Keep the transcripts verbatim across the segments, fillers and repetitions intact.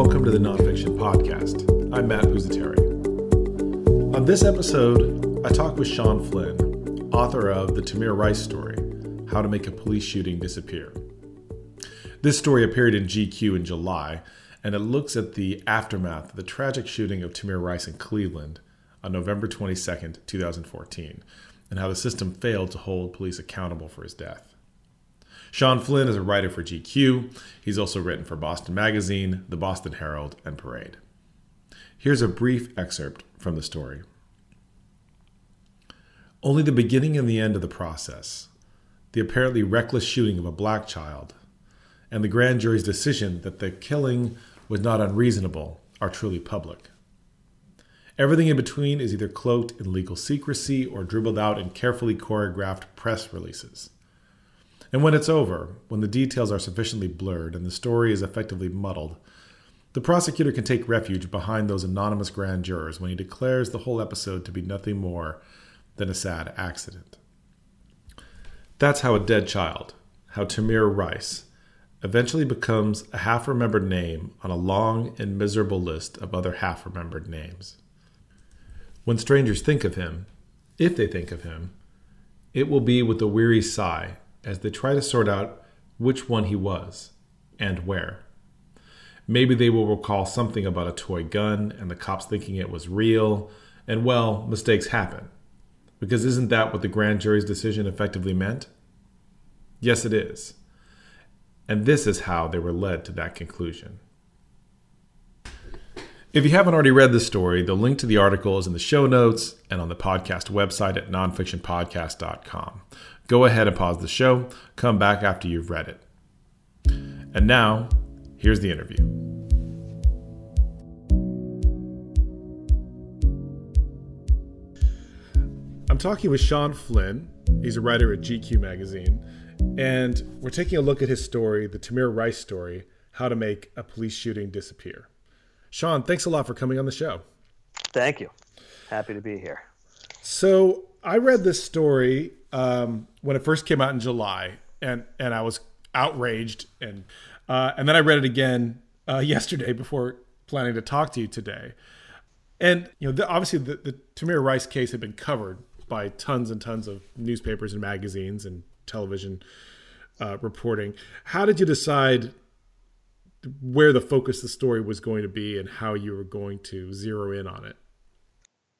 welcome to the Nonfiction Podcast. I'm Matt Pusateri. On this episode, I talk with Sean Flynn, author of The Tamir Rice Story: How to Make a Police Shooting Disappear. This story appeared in G Q in July, and it looks at the aftermath of the tragic shooting of Tamir Rice in Cleveland on November twenty-second, twenty fourteen, and how the system failed to hold police accountable for his death. Sean Flynn is a writer for G Q. He's also written for Boston Magazine, the Boston Herald, and Parade. Here's a brief excerpt from the story. Only the beginning and the end of the process, the apparently reckless shooting of a black child, and the grand jury's decision that the killing was not unreasonable are truly public. Everything in between is either cloaked in legal secrecy or dribbled out in carefully choreographed press releases. And when it's over, when the details are sufficiently blurred and the story is effectively muddled, the prosecutor can take refuge behind those anonymous grand jurors when he declares the whole episode to be nothing more than a sad accident. That's how a dead child, how Tamir Rice, eventually becomes a half-remembered name on a long and miserable list of other half-remembered names. When strangers think of him, if they think of him, it will be with a weary sigh as they try to sort out which one he was and where. Maybe they will recall something about a toy gun and the cops thinking it was real, and well, mistakes happen. Because isn't that what the grand jury's decision effectively meant? Yes, it is. And this is how they were led to that conclusion. If you haven't already read the story, the link to the article is in the show notes and on the podcast website at nonfiction podcast dot com. Go ahead and pause the show. Come back after you've read it. And now, here's the interview. I'm talking with Sean Flynn. He's a writer at G Q Magazine. And we're taking a look at his story, The Tamir Rice Story: How to Make a Police Shooting Disappear. Sean, thanks a lot for coming on the show. Thank you. Happy to be here. So I read this story um, when it first came out in July, and, and I was outraged. And uh, and then I read it again uh, yesterday before planning to talk to you today. And you know, the, obviously the, the Tamir Rice case had been covered by tons and tons of newspapers and magazines and television uh, reporting. How did you decide where the focus of the story was going to be and how you were going to zero in on it?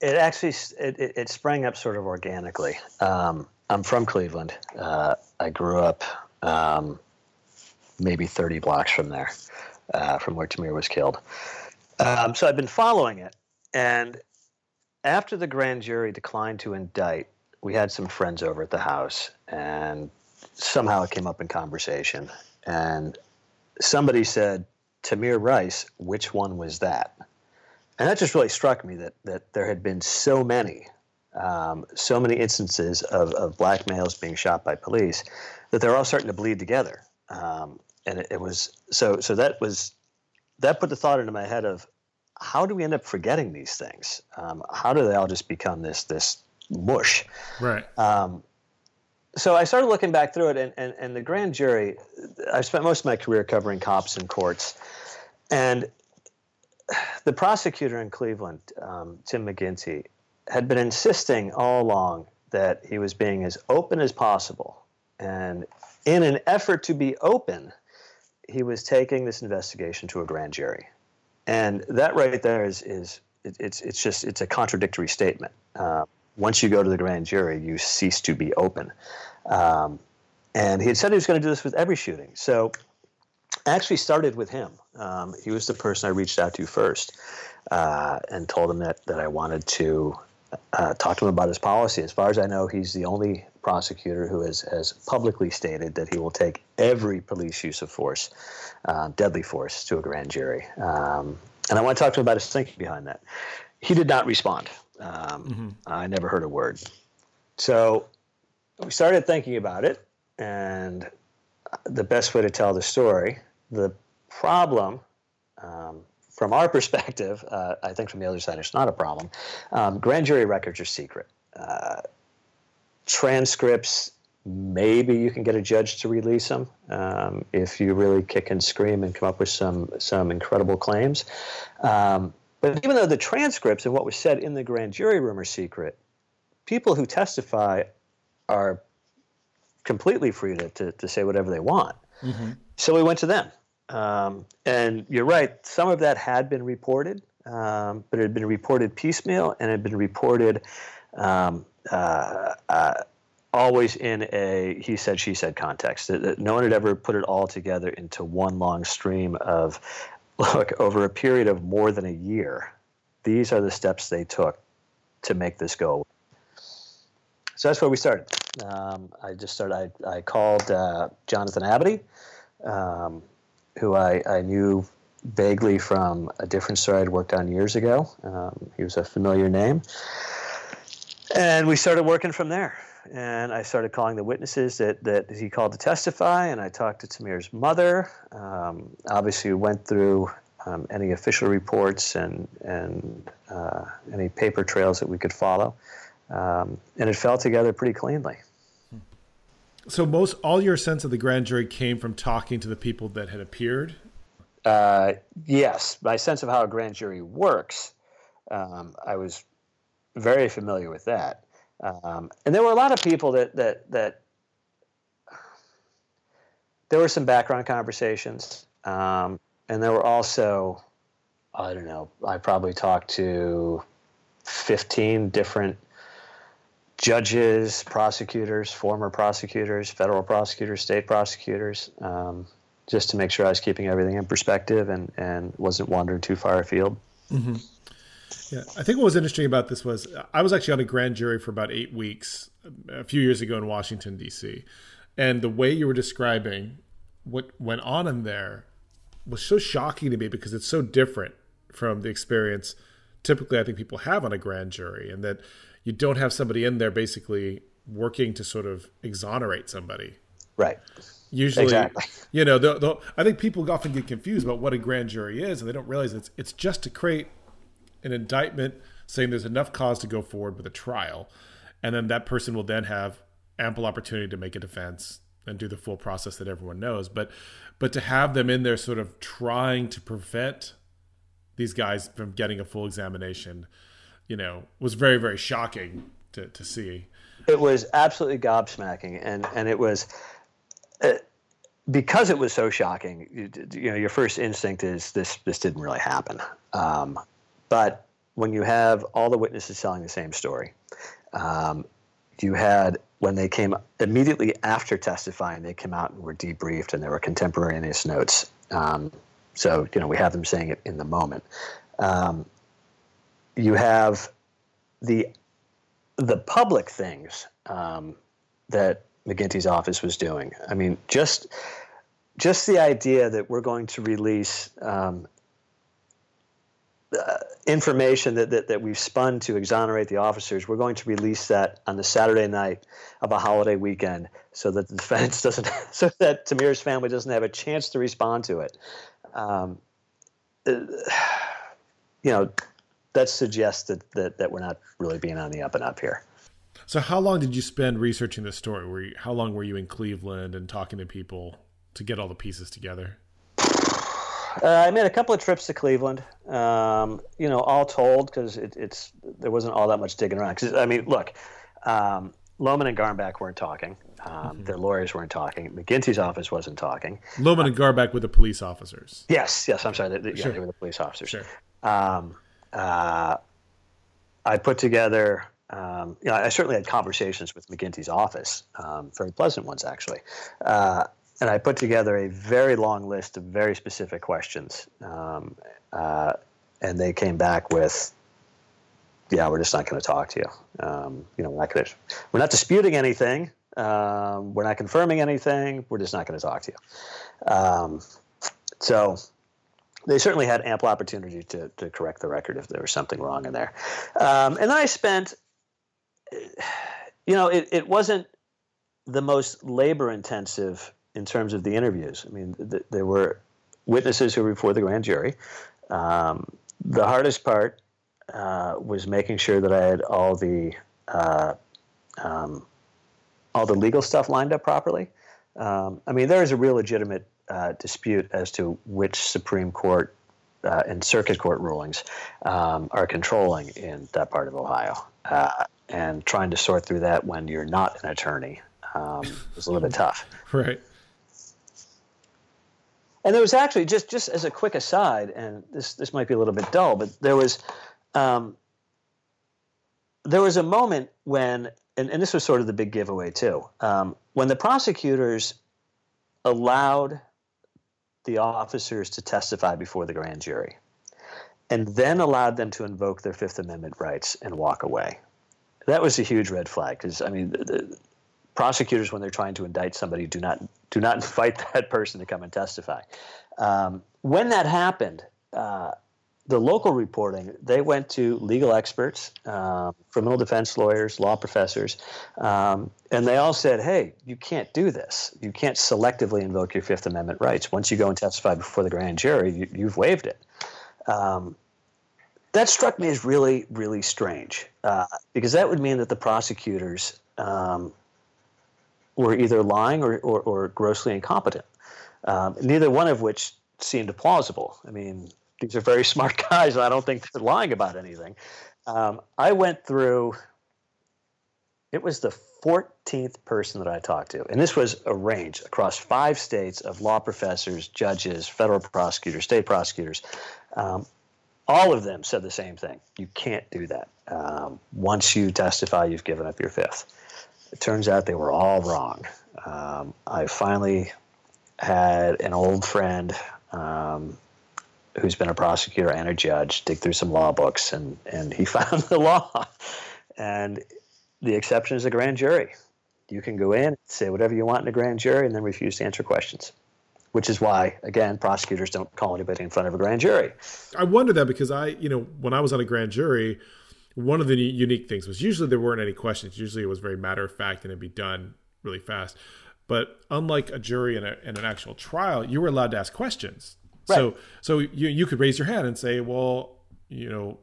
It actually, it, it sprang up sort of organically. Um, I'm from Cleveland. Uh, I grew up um, maybe thirty blocks from there, uh, from where Tamir was killed. Um, so I've been following it. And after the grand jury declined to indict, we had some friends over at the house, and somehow it came up in conversation. And somebody said, "Tamir Rice, which one was that?" And that just really struck me that that there had been so many, um, so many instances of, of black males being shot by police that they're all starting to bleed together. Um, and it, it was so so that was that put the thought into my head of, how do we end up forgetting these things? Um, how do they all just become this this mush? Right. Um, so I started looking back through it, and, and, and the grand jury, I spent most of my career covering cops and courts. And the prosecutor in Cleveland, um, Tim McGinty, had been insisting all along that he was being as open as possible. And in an effort to be open, he was taking this investigation to a grand jury. And that right there is, is it, it's it's just, it's a contradictory statement. Uh, Once you go to the grand jury, you cease to be open. Um, and he had said he was going to do this with every shooting. So I actually started with him. Um, he was the person I reached out to first uh, and told him that, that I wanted to uh, talk to him about his policy. As far as I know, he's the only prosecutor who has, has publicly stated that he will take every police use of force, uh, deadly force, to a grand jury. Um, and I want to talk to him about his thinking behind that. He did not respond. Um, mm-hmm. I never heard a word. So we started thinking about it, and the best way to tell the story, the problem, um, from our perspective, uh, I think from the other side, it's not a problem. Um, grand jury records are secret. Uh, transcripts maybe you can get a judge to release him um, if you really kick and scream and come up with some some incredible claims. Um, but even though the transcripts and what was said in the grand jury room are secret, people who testify are completely free to, to, to say whatever they want. Mm-hmm. So we went to them. Um, and you're right, some of that had been reported, um, but it had been reported piecemeal and it had been reported um, uh, uh, always in a he said, she said context. That, that no one had ever put it all together into one long stream of, look, over a period of more than a year, these are the steps they took to make this go away. So that's where we started. Um, I just started, I, I called uh, Jonathan Abadie, um, who I, I knew vaguely from a different story I'd worked on years ago. Um, he was a familiar name. And we started working from there. And I started calling the witnesses that, that he called to testify, and I talked to Tamir's mother. Um, obviously, we went through um, any official reports and, and uh, any paper trails that we could follow. Um, and it fell together pretty cleanly. So most all your sense of the grand jury came from talking to the people that had appeared? Uh, yes. My sense of how a grand jury works, um, I was very familiar with that. Um, and there were a lot of people that, that, that there were some background conversations. Um, and there were also, I don't know, I probably talked to fifteen different judges, prosecutors, former prosecutors, federal prosecutors, state prosecutors, um, just to make sure I was keeping everything in perspective and, and wasn't wandering too far afield. Mm-hmm. Yeah, I think what was interesting about this was I was actually on a grand jury for about eight weeks a few years ago in Washington, D C, and the way you were describing what went on in there was so shocking to me because it's so different from the experience typically I think people have on a grand jury, and that you don't have somebody in there basically working to sort of exonerate somebody. Right. Usually, exactly. You know, they'll, they'll, I think people often get confused about what a grand jury is, and they don't realize it's it's just to create an indictment saying there's enough cause to go forward with a trial. And then that person will then have ample opportunity to make a defense and do the full process that everyone knows. But but to have them in there sort of trying to prevent these guys from getting a full examination, you know, was very, very shocking to, to see. It was absolutely gobsmacking. And, and it was, uh, because it was so shocking, you, you know, your first instinct is this, this didn't really happen. Um, but when you have all the witnesses telling the same story, um, you had, when they came immediately after testifying, they came out and were debriefed and there were contemporaneous notes. Um, so, you know, we have them saying it in the moment. Um, You have the the public things um, that McGinty's office was doing. I mean, just just the idea that we're going to release um, uh, information that, that that we've spun to exonerate the officers. We're going to release that on the Saturday night of a holiday weekend, so that the defense doesn't, so that Tamir's family doesn't have a chance to respond to it. Um, uh, you know. That suggests that, that, that we're not really being on the up and up here. So how long did you spend researching this story? Were you, how long were you in Cleveland and talking to people to get all the pieces together? Uh, I made a couple of trips to Cleveland, um, you know, all told, because it, it's there wasn't all that much digging around. Cause, I mean, look, um, Loehmann and Garmback weren't talking. Um, mm-hmm. Their lawyers weren't talking. McGinty's office wasn't talking. Loehmann uh, and Garmback were the police officers. Yes, yes, I'm sorry. They, they, sure. Yeah, they were the police officers. Sure. Um, Uh, I put together, um, you know, I certainly had conversations with McGinty's office, um, very pleasant ones actually. Uh, and I put together a very long list of very specific questions. Um, uh, and they came back with, yeah, we're just not going to talk to you. Um, you know, we're not, gonna, we're not disputing anything. Um, we're not confirming anything. We're just not going to talk to you. Um, so They certainly had ample opportunity to to correct the record if there was something wrong in there. Um, and then I spent, you know, it, it wasn't the most labor intensive in terms of the interviews. I mean, th- there were witnesses who were before the grand jury. Um, the hardest part uh, was making sure that I had all the uh, um, all the legal stuff lined up properly. Um, I mean, there is a real legitimate uh, dispute as to which Supreme Court uh, and circuit court rulings um, are controlling in that part of Ohio. Uh, and trying to sort through that when you're not an attorney um, was a little bit tough. Right. And there was actually, just, just as a quick aside, and this this might be a little bit dull, but there was um, there was a moment when, and, and this was sort of the big giveaway too, um, when the prosecutors allowed the officers to testify before the grand jury and then allowed them to invoke their Fifth Amendment rights and walk away. That was a huge red flag because, I mean, the, the prosecutors, when they're trying to indict somebody, do not do not invite that person to come and testify. Um, when that happened, uh, the local reporting, they went to legal experts, um, criminal defense lawyers, law professors, um, and they all said, hey, you can't do this. You can't selectively invoke your Fifth Amendment rights. Once you go and testify before the grand jury, you, you've waived it. Um, that struck me as really, really strange uh, because that would mean that the prosecutors um, were either lying or, or, or grossly incompetent, um, neither one of which seemed plausible. I mean, these are very smart guys, and I don't think they're lying about anything. Um, I went through – it was the fourteenth person that I talked to, and this was a range across five states of law professors, judges, federal prosecutors, state prosecutors. Um, all of them said the same thing. You can't do that. Um, once you testify, you've given up your fifth. It turns out they were all wrong. Um, I finally had an old friend um, – who's been a prosecutor and a judge, dig through some law books, and, and he found the law. And the exception is a grand jury. You can go in and say whatever you want in a grand jury and then refuse to answer questions, which is why, again, prosecutors don't call anybody in front of a grand jury. I wonder that because I, you know, when I was on a grand jury, one of the unique things was usually there weren't any questions. Usually it was very matter of fact and it'd be done really fast. But unlike a jury in, a, in an actual trial, you were allowed to ask questions. Right. So so you you could raise your hand and say, well, you know,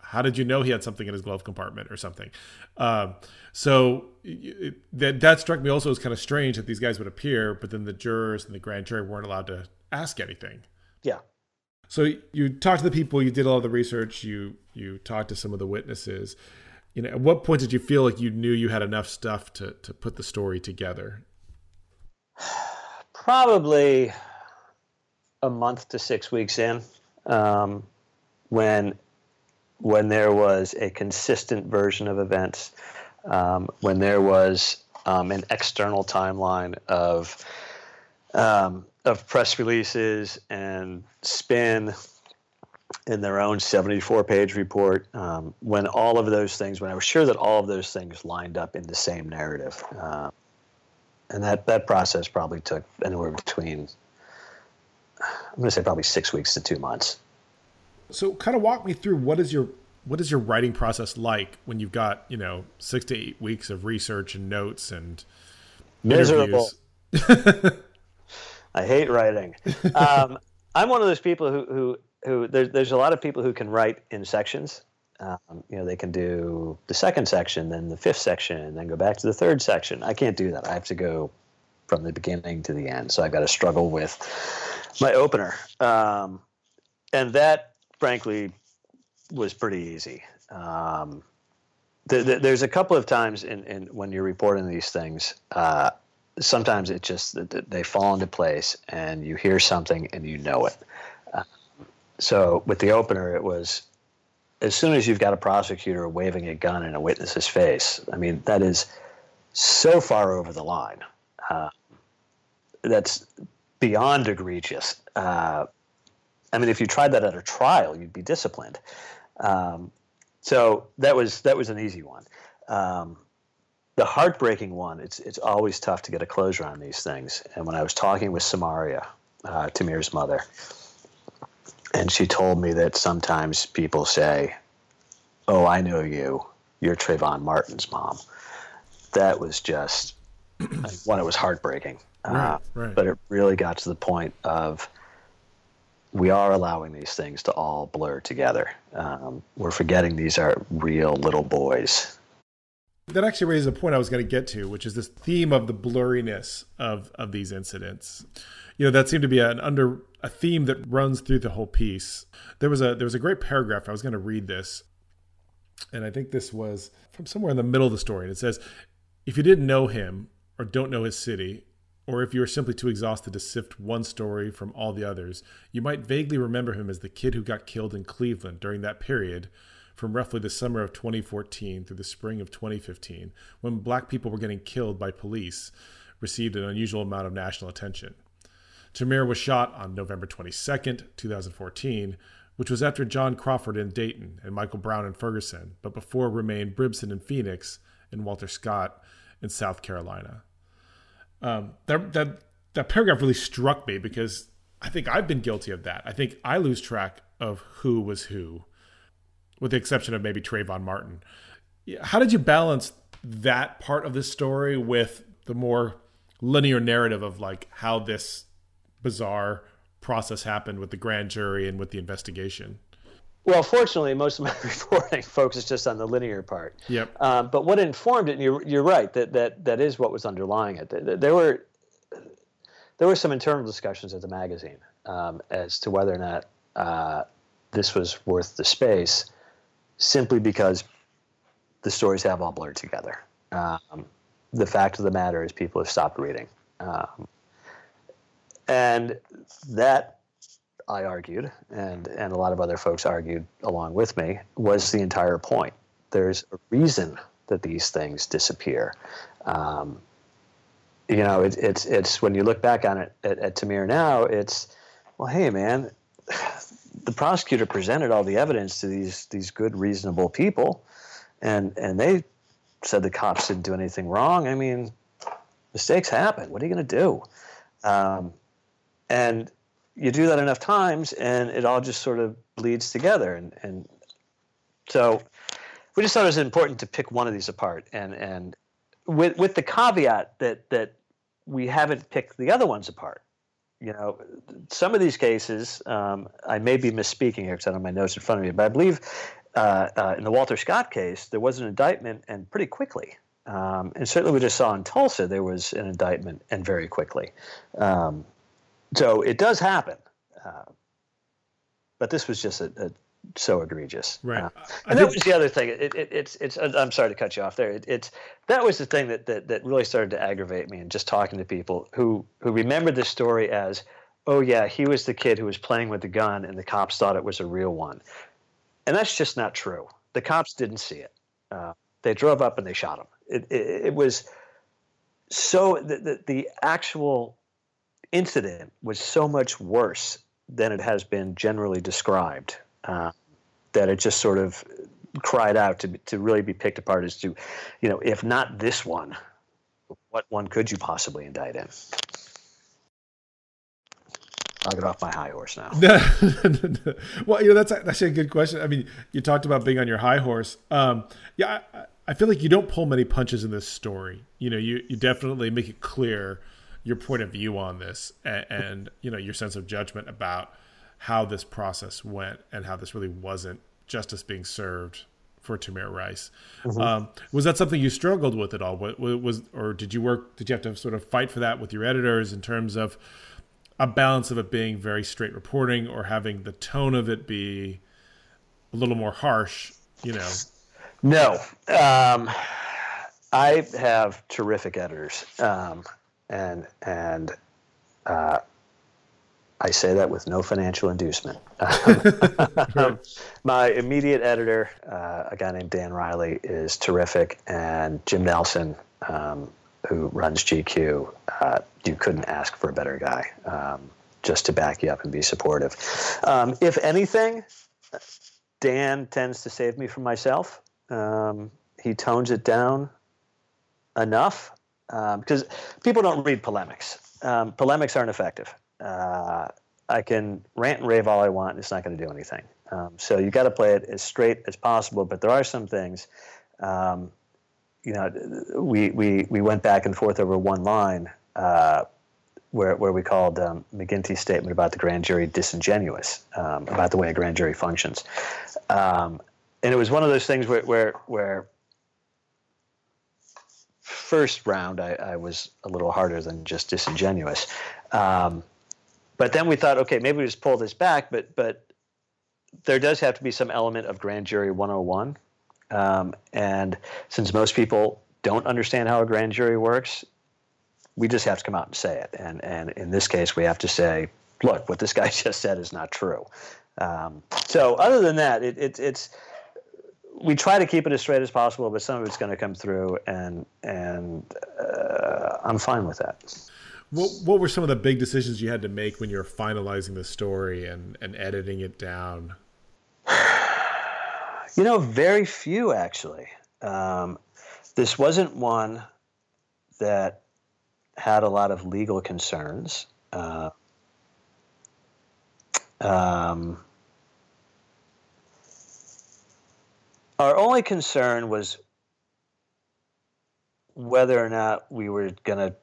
how did you know he had something in his glove compartment or something? Um, so it, that that struck me also as kind of strange that these guys would appear, but then the jurors and the grand jury weren't allowed to ask anything. Yeah. So you talked to the people, you did all the research, you you talked to some of the witnesses. You know, at what point did you feel like you knew you had enough stuff to to put the story together? Probably a month to six weeks in, um, when when there was a consistent version of events, um, when there was um, an external timeline of um, of press releases and spin in their own seventy-four page report, um, when all of those things, when I was sure that all of those things lined up in the same narrative, uh, and that that process probably took anywhere between, I'm going to say, probably six weeks to two months. So kind of walk me through what is your what is your writing process like when you've got, you know, six to eight weeks of research and notes and miserable. I hate writing. Um, I'm one of those people who who, who there, there's a lot of people who can write in sections. Um, you know, they can do the second section, then the fifth section, and then go back to the third section. I can't do that. I have to go from the beginning to the end. So I've got to struggle with my opener. Um, and that, frankly, was pretty easy. Um, th- th- there's a couple of times in, in when you're reporting these things, uh, sometimes it just, th- they fall into place and you hear something and you know it. Uh, so with the opener, it was, as soon as you've got a prosecutor waving a gun in a witness's face, I mean, that is so far over the line. Uh, that's beyond egregious. Uh, I mean, if you tried that at a trial, you'd be disciplined. Um, so that was that was an easy one. Um, the heartbreaking one, it's it's always tough to get a closure on these things. And when I was talking with Samaria, uh, Tamir's mother, and she told me that sometimes people say, oh, I know you. You're Trayvon Martin's mom. That was just... one, it was heartbreaking, right, uh, right. But it really got to the point of we are allowing these things to all blur together. Um, we're forgetting these are real little boys. That actually raises a point I was going to get to, which is this theme of the blurriness of, of these incidents. You know, that seemed to be an under a theme that runs through the whole piece. There was a there was a great paragraph. I was going to read this, and I think this was from somewhere in the middle of the story. And it says, if you didn't know him or don't know his city, or if you were simply too exhausted to sift one story from all the others, you might vaguely remember him as the kid who got killed in Cleveland during that period from roughly the summer of twenty fourteen through the spring of twenty fifteen, when black people were getting killed by police, received an unusual amount of national attention. Tamir was shot on November twenty-second, twenty fourteen, which was after John Crawford in Dayton and Michael Brown in Ferguson, but before Rumain Brisbon in Phoenix and Walter Scott in South Carolina. Um, that, that, that paragraph really struck me because I think I've been guilty of that. I think I lose track of who was who, with the exception of maybe Trayvon Martin. How did you balance that part of this story with the more linear narrative of like how this bizarre process happened with the grand jury and with the investigation? Well, fortunately, most of my reporting focuses just on the linear part. Yep. Um, but what informed it, and you're, you're right, that, that that is what was underlying it. There were there were some internal discussions at the magazine um, as to whether or not uh, this was worth the space, simply because the stories have all blurred together. Um, the fact of the matter is people have stopped reading. Um, and that... I argued, and, and a lot of other folks argued along with me, was the entire point. There's a reason that these things disappear. Um, you know, it, it's it's when you look back on it at, at Tamir now, it's, well, hey, man, the prosecutor presented all the evidence to these these good, reasonable people, and and they said the cops didn't do anything wrong. I mean, mistakes happen. What are you going to do? Um, and you do that enough times and it all just sort of bleeds together. And, and so we just thought it was important to pick one of these apart. And, and with, with the caveat that, that we haven't picked the other ones apart. You know, some of these cases, um, I may be misspeaking here because I don't have my notes in front of me, but I believe uh, uh, in the Walter Scott case, there was an indictment and pretty quickly. Um, and certainly we just saw in Tulsa, there was an indictment and very quickly. Um, So it does happen, uh, but this was just a, a, so egregious. Right, uh, and that was the other thing. It, it, it's, it's. I'm sorry to cut you off there. It, it's that was the thing that, that that really started to aggravate me. And just talking to people who who remembered this story as, oh yeah, he was the kid who was playing with the gun, and the cops thought it was a real one, and that's just not true. The cops didn't see it. Uh, they drove up and they shot him. It it, it was so the the, the actual. incident was so much worse than it has been generally described uh, that it just sort of cried out to to really be picked apart as to, you know, if not this one, what one could you possibly indict in? I'll get off my high horse now. Well, you know, that's actually a good question. I mean, you talked about being on your high horse. Um, yeah, I, I feel like you don't pull many punches in this story. You know, you, you definitely make it clear your point of view on this and, and, you know, your sense of judgment about how this process went and how this really wasn't justice being served for Tamir Rice. Mm-hmm. Um, was that something you struggled with at all? What was, or did you work, did you have to sort of fight for that with your editors in terms of a balance of it being very straight reporting or having the tone of it be a little more harsh, you know? No. Um, I have terrific editors. Um, And and uh, I say that with no financial inducement. um, my immediate editor, uh, a guy named Dan Riley, is terrific. And Jim Nelson, um, who runs G Q, uh, you couldn't ask for a better guy um, just to back you up and be supportive. Um, if anything, Dan tends to save me from myself. Um, he tones it down enough. Um, because people don't read polemics. Um, polemics aren't effective. Uh, I can rant and rave all I want, and it's not going to do anything. Um, so you got to play it as straight as possible. But there are some things, um, you know, we, we we went back and forth over one line uh, where where we called um, McGinty's statement about the grand jury disingenuous, um, about the way a grand jury functions. Um, and it was one of those things where where where first round, I, I was a little harder than just disingenuous. Um, but then we thought, okay, maybe we just pull this back, but but there does have to be some element of grand jury one oh one. Um, and since most people don't understand how a grand jury works, we just have to come out and say it. And and in this case, we have to say, look, what this guy just said is not true. Um, so other than that, it, it, it's we try to keep it as straight as possible, but some of it's going to come through, and and uh, I'm fine with that. What what were some of the big decisions you had to make when you were finalizing the story and, and editing it down? You know, very few, actually. Um, this wasn't one that had a lot of legal concerns. Uh, um, our only concern was whether or not we were going to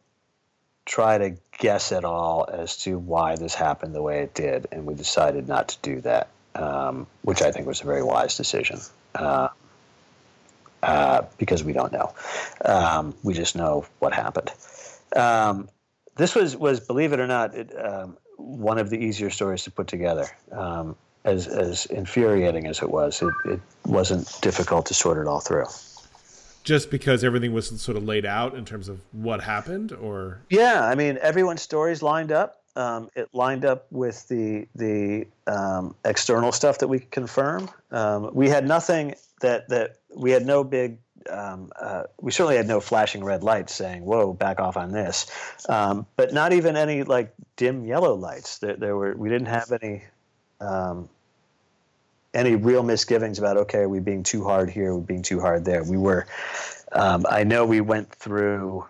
try to guess at all as to why this happened the way it did, and we decided not to do that, um, which I think was a very wise decision, uh, uh, because we don't know. Um, we just know what happened. Um, this was, was, believe it or not, it, um, one of the easier stories to put together. Um, as, as infuriating as it was, it, it wasn't difficult to sort it all through. Just because everything was sort of laid out in terms of what happened, or? Yeah, I mean, everyone's stories lined up. Um, it lined up with the the um, external stuff that we could confirm. Um, we had nothing that, that we had no big, um, uh, we certainly had no flashing red lights saying, whoa, back off on this. Um, but not even any like dim yellow lights. There, there were, we didn't have any, um, any real misgivings about, okay, are we being too hard here? Are we being too hard there? We were, um, I know we went through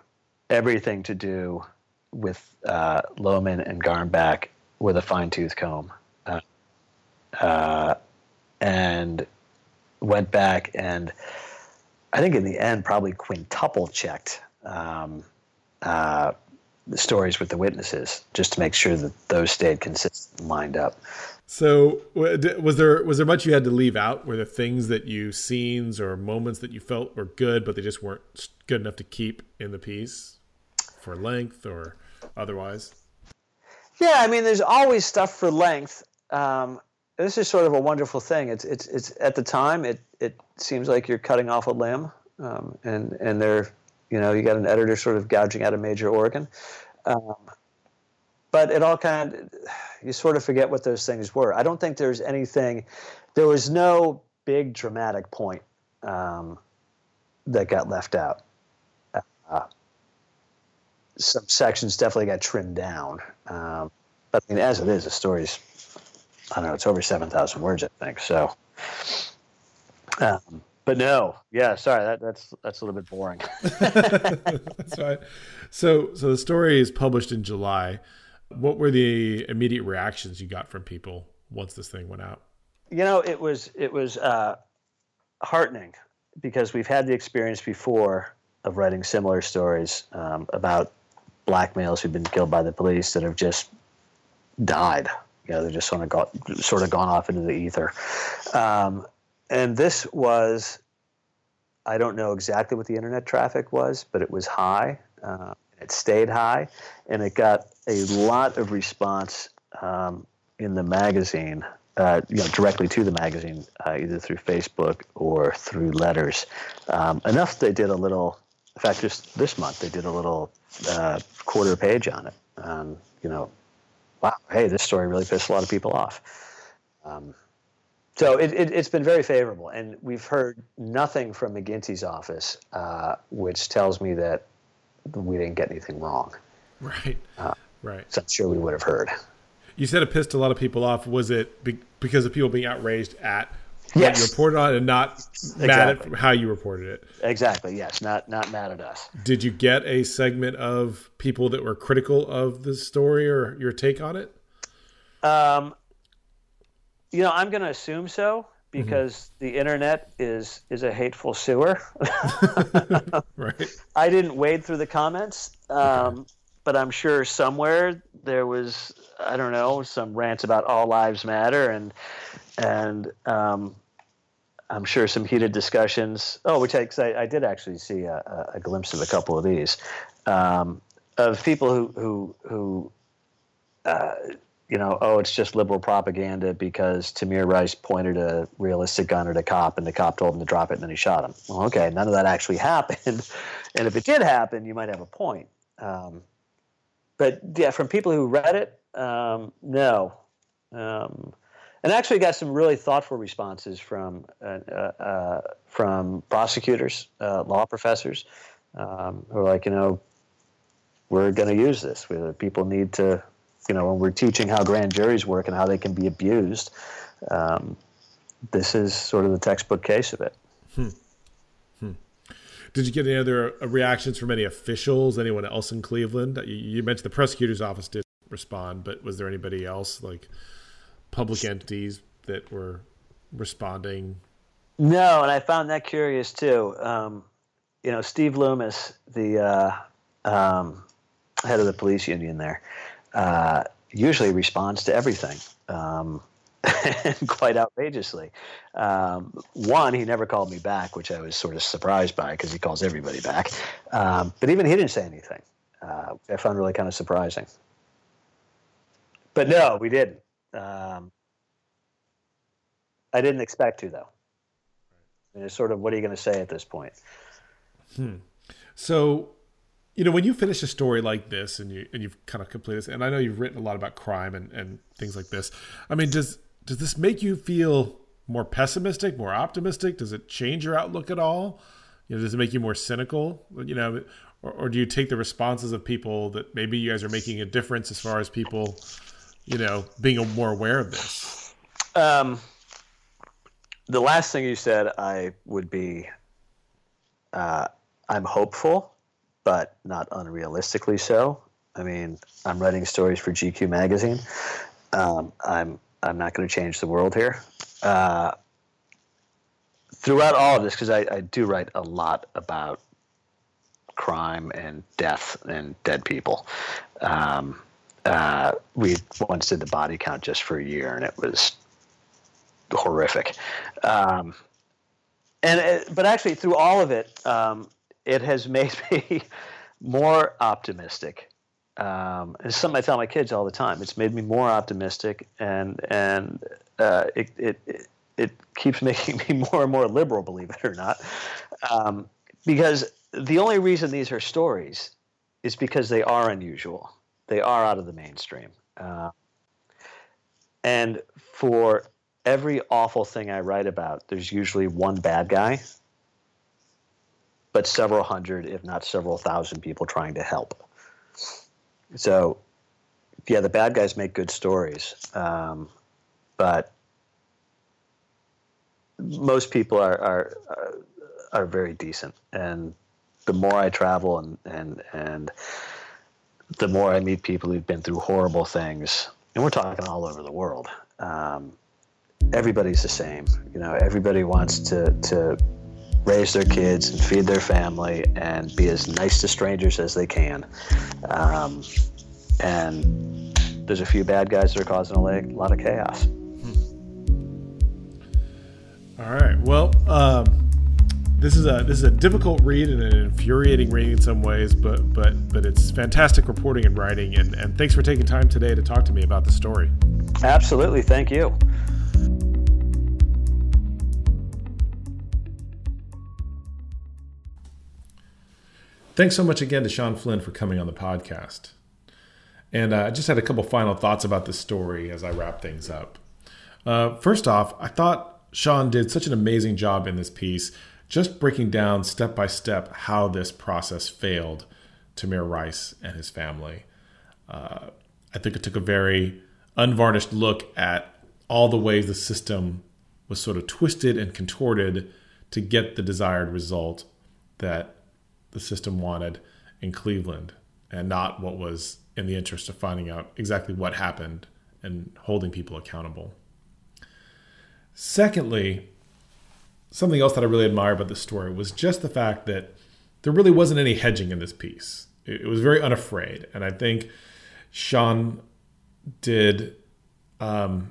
everything to do with uh, Loehmann and Garmback with a fine tooth comb, uh, uh, and went back and I think in the end probably quintuple checked um, uh, the stories with the witnesses just to make sure that those stayed consistent and lined up. So was there was there much you had to leave out? Were there things that you, scenes or moments that you felt were good, but they just weren't good enough to keep in the piece for length or otherwise? Yeah, I mean, there's always stuff for length. Um, this is sort of a wonderful thing. It's it's it's at the time it it seems like you're cutting off a limb, um, and and they're you know you got an editor sort of gouging out a major organ. Um, But it all kind of, you sort of forget what those things were. I don't think there's anything, there was no big dramatic point um, that got left out. Uh, some sections definitely got trimmed down. Um, but I mean, as it is, the story's, I don't know, it's over seven thousand words, I think. So, um, but no, yeah, sorry, that, that's that's a little bit boring. That's right. So, so the story is published in July. What were the immediate reactions you got from people once this thing went out? You know, it was it was uh, heartening because we've had the experience before of writing similar stories um, about black males who've been killed by the police that have just died. You know, they just sort of got sort of gone off into the ether. Um, and this was, I don't know exactly what the internet traffic was, but it was high. Uh, It stayed high, and it got a lot of response um, in the magazine, uh, you know, directly to the magazine, uh, either through Facebook or through letters. Um, enough they did a little. In fact, just this month they did a little uh, quarter page on it. Um, you know, wow, hey, this story really pissed a lot of people off. Um, so it, it, it's been very favorable, and we've heard nothing from McGinty's office, uh, which tells me that we didn't get anything wrong. Right. Uh, right. So I'm sure we would have heard. You said it pissed a lot of people off. Was it be- because of people being outraged at what yes. you reported on and not exactly. mad at how you reported it? Exactly. Yes. Not, not mad at us. Did you get a segment of people that were critical of the story or your take on it? Um, you know, I'm going to assume so. Because mm-hmm. the internet is is a hateful sewer. Right. I didn't wade through the comments, um, okay. but I'm sure somewhere there was, I don't know, some rants about all lives matter and and um, I'm sure some heated discussions. Oh, which I, I, I did actually see a, a glimpse of a couple of these um, of people who who who uh, you know. Oh, it's just liberal propaganda because Tamir Rice pointed a realistic gun at a cop and the cop told him to drop it and then he shot him. Well, okay, none of that actually happened, and if it did happen, you might have a point. Um, but yeah, from people who read it, um, no. Um, And actually, got some really thoughtful responses from uh, uh, from prosecutors, uh, law professors, um, who are like, you know, we're going to use this. We, people need to, you know, when we're teaching how grand juries work and how they can be abused, um, this is sort of the textbook case of it. Hmm. Hmm. Did you get any other reactions from any officials, anyone else in Cleveland? You mentioned the prosecutor's office didn't respond, but was there anybody else, like public entities that were responding? No, and I found that curious too. Um, you know, Steve Loomis, the uh, um, head of the police union there, uh, usually responds to everything um, quite outrageously. Um, one, he never called me back, which I was sort of surprised by because he calls everybody back. Um, but even he didn't say anything, uh, which I found really kind of surprising. But no, we didn't. Um, I didn't expect to, though. And it's sort of, what are you going to say at this point? Hmm. So, you know, when you finish a story like this and you, and you've kind of completed this, and I know you've written a lot about crime and, and things like this. I mean, does, does this make you feel more pessimistic, more optimistic? Does it change your outlook at all? You know, does it make you more cynical? You know, or, or do you take the responses of people that maybe you guys are making a difference as far as people, you know, being more aware of this? Um, the last thing you said, I would be, uh, I'm hopeful, but not unrealistically so. I mean, I'm writing stories for G Q Magazine. Um, I'm, I'm not going to change the world here. Uh, throughout all of this, because I, I do write a lot about crime and death and dead people. Um, Uh, we once did the body count just for a year, and it was horrific. Um, and it, but actually, through all of it, um, it has made me more optimistic. Um, it's something I tell my kids all the time. It's made me more optimistic, and and uh, it, it it it keeps making me more and more liberal, believe it or not, um, because the only reason these are stories is because they are unusual. They are out of the mainstream. Uh, and for every awful thing I write about, there's usually one bad guy, but several hundred, if not several thousand people trying to help. So, yeah, the bad guys make good stories, um, but most people are, are are very decent. And the more I travel and and and the more I meet people who've been through horrible things, and we're talking all over the world, um, everybody's the same. You know, everybody wants to, to raise their kids and feed their family and be as nice to strangers as they can. Um, and there's a few bad guys that are causing a lot of chaos. Hmm. All right. Well, um, This is a this is a difficult read and an infuriating read in some ways, but but but it's fantastic reporting and writing, and, and thanks for taking time today to talk to me about the story. Absolutely, thank you. Thanks so much again to Sean Flynn for coming on the podcast. And uh, I just had a couple final thoughts about this story as I wrap things up. Uh, first off, I thought Sean did such an amazing job in this piece, just breaking down step by step how this process failed Tamir Rice and his family. Uh, I think it took a very unvarnished look at all the ways the system was sort of twisted and contorted to get the desired result that the system wanted in Cleveland, and not what was in the interest of finding out exactly what happened and holding people accountable. Secondly, something else that I really admire about this story was just the fact that there really wasn't any hedging in this piece. It was very unafraid. And I think Sean did um,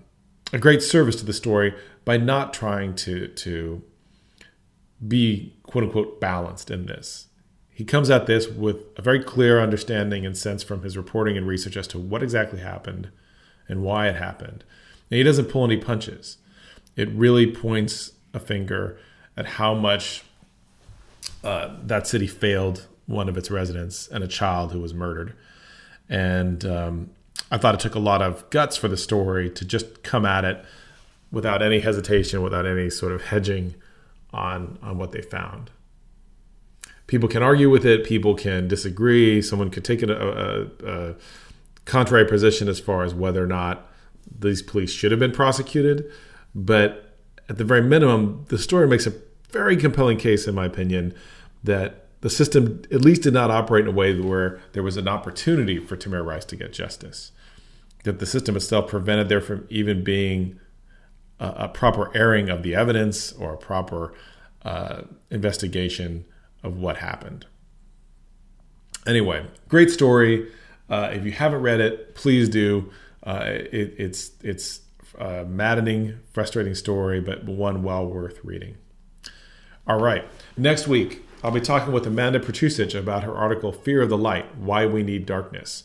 a great service to the story by not trying to to be quote unquote balanced in this. He comes at this with a very clear understanding and sense from his reporting and research as to what exactly happened and why it happened. And he doesn't pull any punches. It really points a finger at how much uh, that city failed one of its residents and a child who was murdered. And um, I thought it took a lot of guts for the story to just come at it without any hesitation, without any sort of hedging on, on what they found. People can argue with it. People can disagree. Someone could take a, a, a contrary position as far as whether or not these police should have been prosecuted. But at the very minimum, the story makes a very compelling case, in my opinion, that the system at least did not operate in a way where there was an opportunity for Tamir Rice to get justice. That the system itself prevented there from even being a, a proper airing of the evidence or a proper uh, investigation of what happened. Anyway, great story. Uh, if you haven't read it, please do. Uh, it, it's it's a maddening, frustrating story, but one well worth reading. All right, next week, I'll be talking with Amanda Petrusich about her article, Fear of the Light, Why We Need Darkness,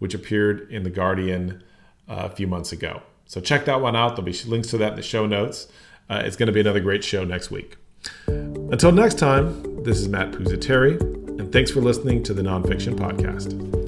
which appeared in The Guardian uh, a few months ago. So check that one out. There'll be links to that in the show notes. Uh, it's going to be another great show next week. Until next time, this is Matt Puzzateri, and thanks for listening to the Nonfiction Podcast.